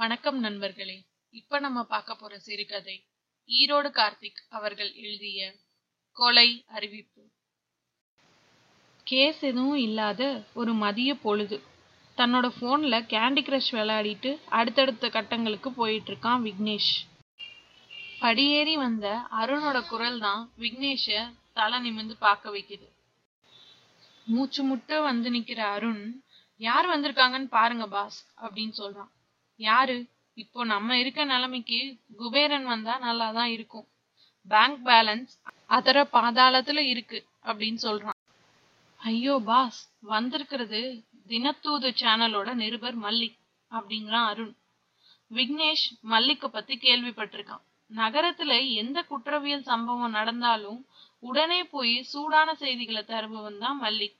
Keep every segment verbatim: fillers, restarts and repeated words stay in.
வணக்கம் நண்பர்களே. இப்ப நம்ம பார்க்க போற சிறுகதை ஈரோடு கார்த்திக் அவர்கள் எழுதிய கொலை அறிவிப்பு. கேஸ் எதுவும் இல்லாத ஒரு மதிய பொழுது தன்னோட போன்ல கேண்டி கிரஷ் விளையாடிட்டு அடுத்தடுத்த கட்டங்களுக்கு போயிட்டு இருக்கான் விக்னேஷ். படியேறி வந்த அருணோட குரல் தான் விக்னேஷ தலை நிமிர்ந்து பார்க்க வைக்குது. மூச்சு முட்ட வந்து நிக்கிற அருண், யார் வந்திருக்காங்கன்னு பாருங்க பாஸ் அப்படின்னு சொல்றான். யாரு? இப்போ நம்ம இருக்க நிலைமைக்கு குபேரன் வந்தா நல்லாதான் இருக்கும். பேங்க் பேலன்ஸ் அதர பாதாளத்துல இருக்கு அப்படின்னு சொல்றான். ஐயோ பாஸ், வந்திருக்கிறது தினத்தூது சேனலோட நிருபர் மல்லிக் அப்படிங்கிறான் அருண். விக்னேஷ் மல்லிக்க பத்தி கேள்விப்பட்டிருக்கான். நகரத்துல எந்த குற்றவியல் சம்பவம் நடந்தாலும் உடனே போய் சூடான செய்திகளை தருபவன் தான் மல்லிக்.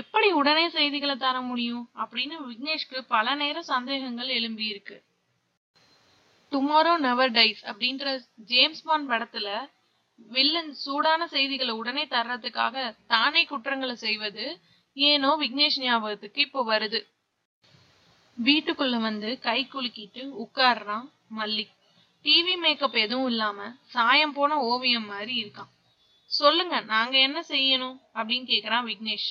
எப்படி உடனே செய்திகளை தர முடியும் அப்படின்னு விக்னேஷ்க்கு பல நேரம் சந்தேகங்கள் எழும்பி இருக்கு. டுமாரோ நவர் டைஸ் அப்படின்ற ஜேம்ஸ் பான் படத்துல வில்லன் சூடான செய்திகளை உடனே தர்றதுக்காக தானே குற்றங்களை செய்வது ஏனோ விக்னேஷ் ஞாபகத்துக்கு இப்போ வருது. வீட்டுக்குள்ள வந்து கை குலுக்கிட்டு உட்கார்றான் மல்லிக். டிவி மேக்கப் எதுவும் இல்லாம சாயம் போன ஓவியம் மாதிரி இருக்கான். சொல்லுங்க, நாங்க என்ன செய்யணும் அப்படின்னு கேக்குறான் விக்னேஷ்.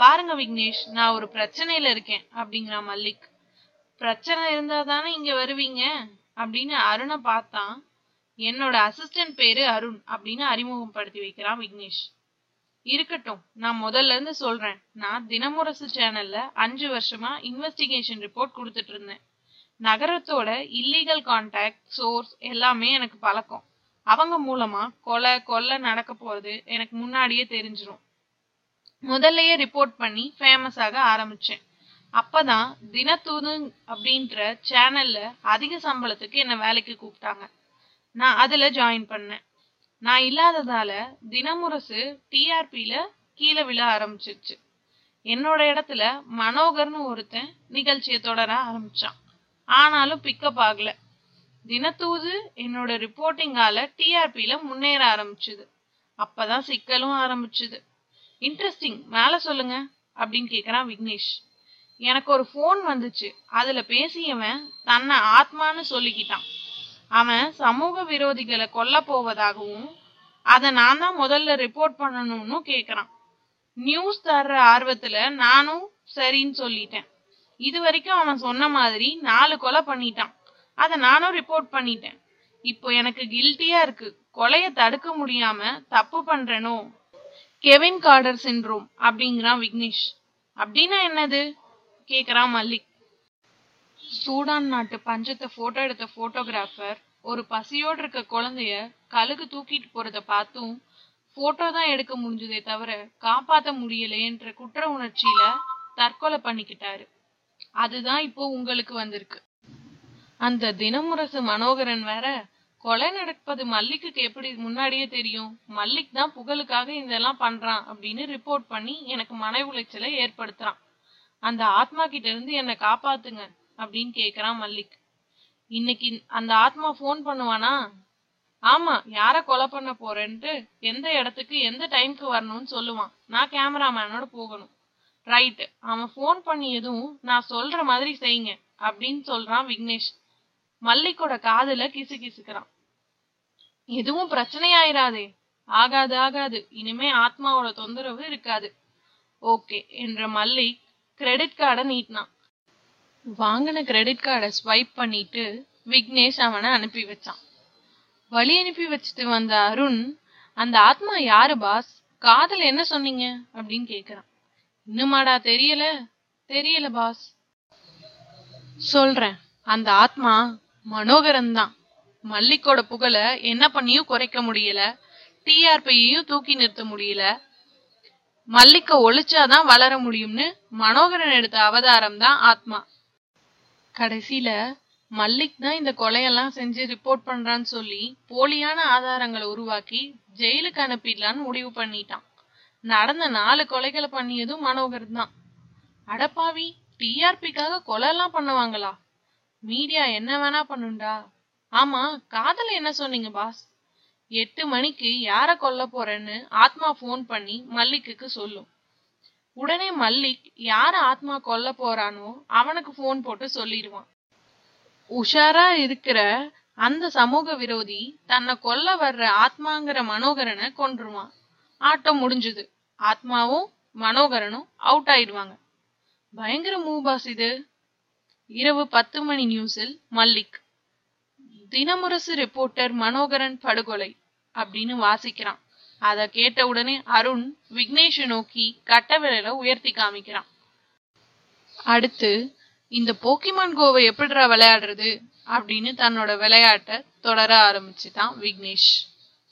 பாருங்க விக்னேஷ், நான் ஒரு பிரச்சனையில இருக்கேன் அப்படிங்கிற மல்லிக். பிரச்சனை இருந்தா தானே இங்க வருவீங்க அப்படின்னு அருணை பார்த்தான். என்னோட அசிஸ்டன்ட் பேரு அருண் அப்படின்னு அறிமுகப்படுத்தி வைக்கிறான் விக்னேஷ். இருக்கட்டும், நான் முதல்ல இருந்து சொல்றேன். நான் தினமுரசு சேனல்ல அஞ்சு வருஷமா இன்வெஸ்டிகேஷன் ரிப்போர்ட் கொடுத்துட்டு இருந்தேன். நகரத்தோட இல்லீகல் கான்டாக்ட் சோர்ஸ் எல்லாமே எனக்கு பழக்கம். அவங்க மூலமா கொலை கொலை நடக்க போறது எனக்கு முன்னாடியே தெரிஞ்சிடும். முதல்லையே ரிப்போர்ட் பண்ணி ஃபேமஸ் ஆக ஆரம்பிச்சேன். அப்பதான் தினத்தூது அப்படின்ற சேனல்ல அதிக சம்பளத்துக்கு என்ன வேலைக்கு கூப்பிட்டாங்க. நான் அதுல ஜாயின் பண்ணேன். நான் இல்லாததால தினமுரசு டிஆர்பில கீழே விழ ஆரம்பிச்சிருச்சு. என்னோட இடத்துல மனோகரன் ஒருத்தன் நிகழ்ச்சியை தொடர ஆரம்பிச்சான். ஆனாலும் பிக்கப் ஆகல. தினத்தூது என்னோட ரிப்போர்ட்டிங்கால டிஆர்பில முன்னேற ஆரம்பிச்சுது. அப்பதான் சிக்கலும் ஆரம்பிச்சுது. இன்ட்ரெஸ்டிங், மேல சொல்லுங்க அப்படின்னு கேக்குறான் விக்னேஷ். எனக்கு ஒரு போன் வந்துச்சு. அதுல பேசியவன் தன்னை ஆத்மான்னு சொல்லிக்கிட்டான். அவன் சமூக விரோதிகளை கொல்ல போவதாகவும் அதை நான் தான் முதல்ல ரிப்போர்ட் பண்ணணும்னு கேக்குறான். நியூஸ் தர்ற ஆர்வத்துல நானும் சரின்னு சொல்லிட்டேன். இது வரைக்கும் அவன் சொன்ன மாதிரி நாலு கொலை பண்ணிட்டான். அதை நானும் ரிப்போர்ட் பண்ணிட்டேன். இப்போ எனக்கு கில்ட்டியா இருக்கு. கொலைய தடுக்க முடியாம தப்பு பண்றேனோ. கெவின் கார்டர் சிண்ட்ரோம் அப்படிங்கிறான் விக்னேஷ். அப்படின்னா என்னது கேக்குறான் மல்லிக். சூடான் நாட்டு பஞ்சத்தை போட்டோ எடுத்த போட்டோகிராஃபர் ஒரு பசியோடு இருக்க குழந்தைய கழுகு தூக்கிட்டு போறத பார்த்தும் போட்டோ தான் எடுக்க முடிஞ்சதே தவிர காப்பாத்த முடியலையன்ற குற்ற உணர்ச்சியில தற்கொலை பண்ணிக்கிட்டாரு. அதுதான் இப்போ உங்களுக்கு வந்திருக்கு. அந்த தினமுரசு மனோகரன் வேற. கொலை நடப்பது மல்லிக்கு எப்படி முன்னாடியே தெரியும்? மல்லிக் தான் புகழுக்காக இதெல்லாம் பண்றான் அப்படின்னு ரிப்போர்ட் பண்ணி எனக்கு மன உளைச்சலை ஏற்படுத்துறான். அந்த ஆத்மா கிட்ட இருந்து என்னை காப்பாத்துங்க அப்படின்னு கேக்குறான் மல்லிக். இன்னைக்கு அந்த ஆத்மா போன் பண்ணுவானா? ஆமா, யார கொலை பண்ண போறேன்ட்டு எந்த இடத்துக்கு எந்த டைமுக்கு வரணும்னு சொல்லுவான். நான் கேமராமேனோட போகணும். ரைட்டு, அவன் போன் பண்ணி எதுவும் நான் சொல்ற மாதிரி செய்யுங்க அப்படின்னு சொல்றான் விக்னேஷ். மல்லிக்கோட காதுல கிசு கிசுக்கிறான். எதுவும் பிரச்சனை ஆயிராதே? ஆகாது ஆகாது, இனிமே ஆத்மாவோட தொந்தரவு இருக்காது. ஓகே என்ற மல்லிக் கிரெடிட் கார்டை நீட்டினான். வாங்கின கிரெடிட் கார்டை ஸ்வைப் பண்ணிட்டு விக்னேஷ் அவனை அனுப்பி வச்சான். வழி அனுப்பி வச்சுட்டு வந்த அருண், அந்த ஆத்மா யாரு பாஸ்? காதல் என்ன சொன்னீங்க அப்படின்னு கேக்குறான். இன்னுமாடா தெரியல? தெரியல பாஸ், சொல்றேன். அந்த ஆத்மா மனோகரன் தான். மல்லிக்கோட புகழ என்ன பண்ணியும் குறைக்க முடியல. டிஆர்பியையும் தூக்கி நிறுத்த முடியல. மல்லிக்க ஒழிச்சாதான் வளர முடியும்னு மனோகரன் எடுத்த அவதாரம் தான் ஆத்மா. கடைசியில மல்லிக் தான் இந்த கொலையெல்லாம் செஞ்சு ரிப்போர்ட் பண்றான்னு சொல்லி போலியான ஆதாரங்களை உருவாக்கி ஜெயிலுக்கு அனுப்பிடலான்னு முடிவு பண்ணிட்டான். நடந்த நாலு கொலைகளை பண்ணியதும் மனோகரன் தான். அடப்பாவி, டிஆர்பிக்காக கொலை எல்லாம் பண்ணுவாங்களா? மீடியா என்ன வேணா பண்ணுண்டா. ஆமா, காதல என்ன சொன்னீங்க பாஸ்? எட்டு மணிக்கு யார கொல்ல போறேன்னு ஆத்மா போன் பண்ணி மல்லிக்கு சொல்லும். உடனே மல்லிக் யார ஆத்மா கொல்ல போறானோ அவனுக்கு போன் போட்டு சொல்லிடுவான். உஷாரா இருக்கிற அந்த சமூக விரோதி தன்னை கொல்ல வர்ற ஆத்மாங்கிற மனோகரனை கொன்றுவான். ஆட்டம் முடிஞ்சுது. ஆத்மாவும் மனோகரனும் அவுட் ஆயிடுவாங்க. பயங்கர மூபாஸ் இது. இரவு பத்து மணி நியூஸில் மல்லிக் தினமுரசு ரிப்போர்ட்டர் மனோகரன் படுகொலை அப்படின்னு வாசிக்கிறான். அதை கேட்ட உடனே அருண் விக்னேஷை நோக்கி கட்ட விரலை உயர்த்தி காமிக்கிறான். அடுத்து இந்த போக்கிமான் கோவை எப்படிடா விளையாடுறது அப்படின்னு தன்னோட விளையாட்டை தொடர ஆரம்பிச்சுதான் விக்னேஷ்.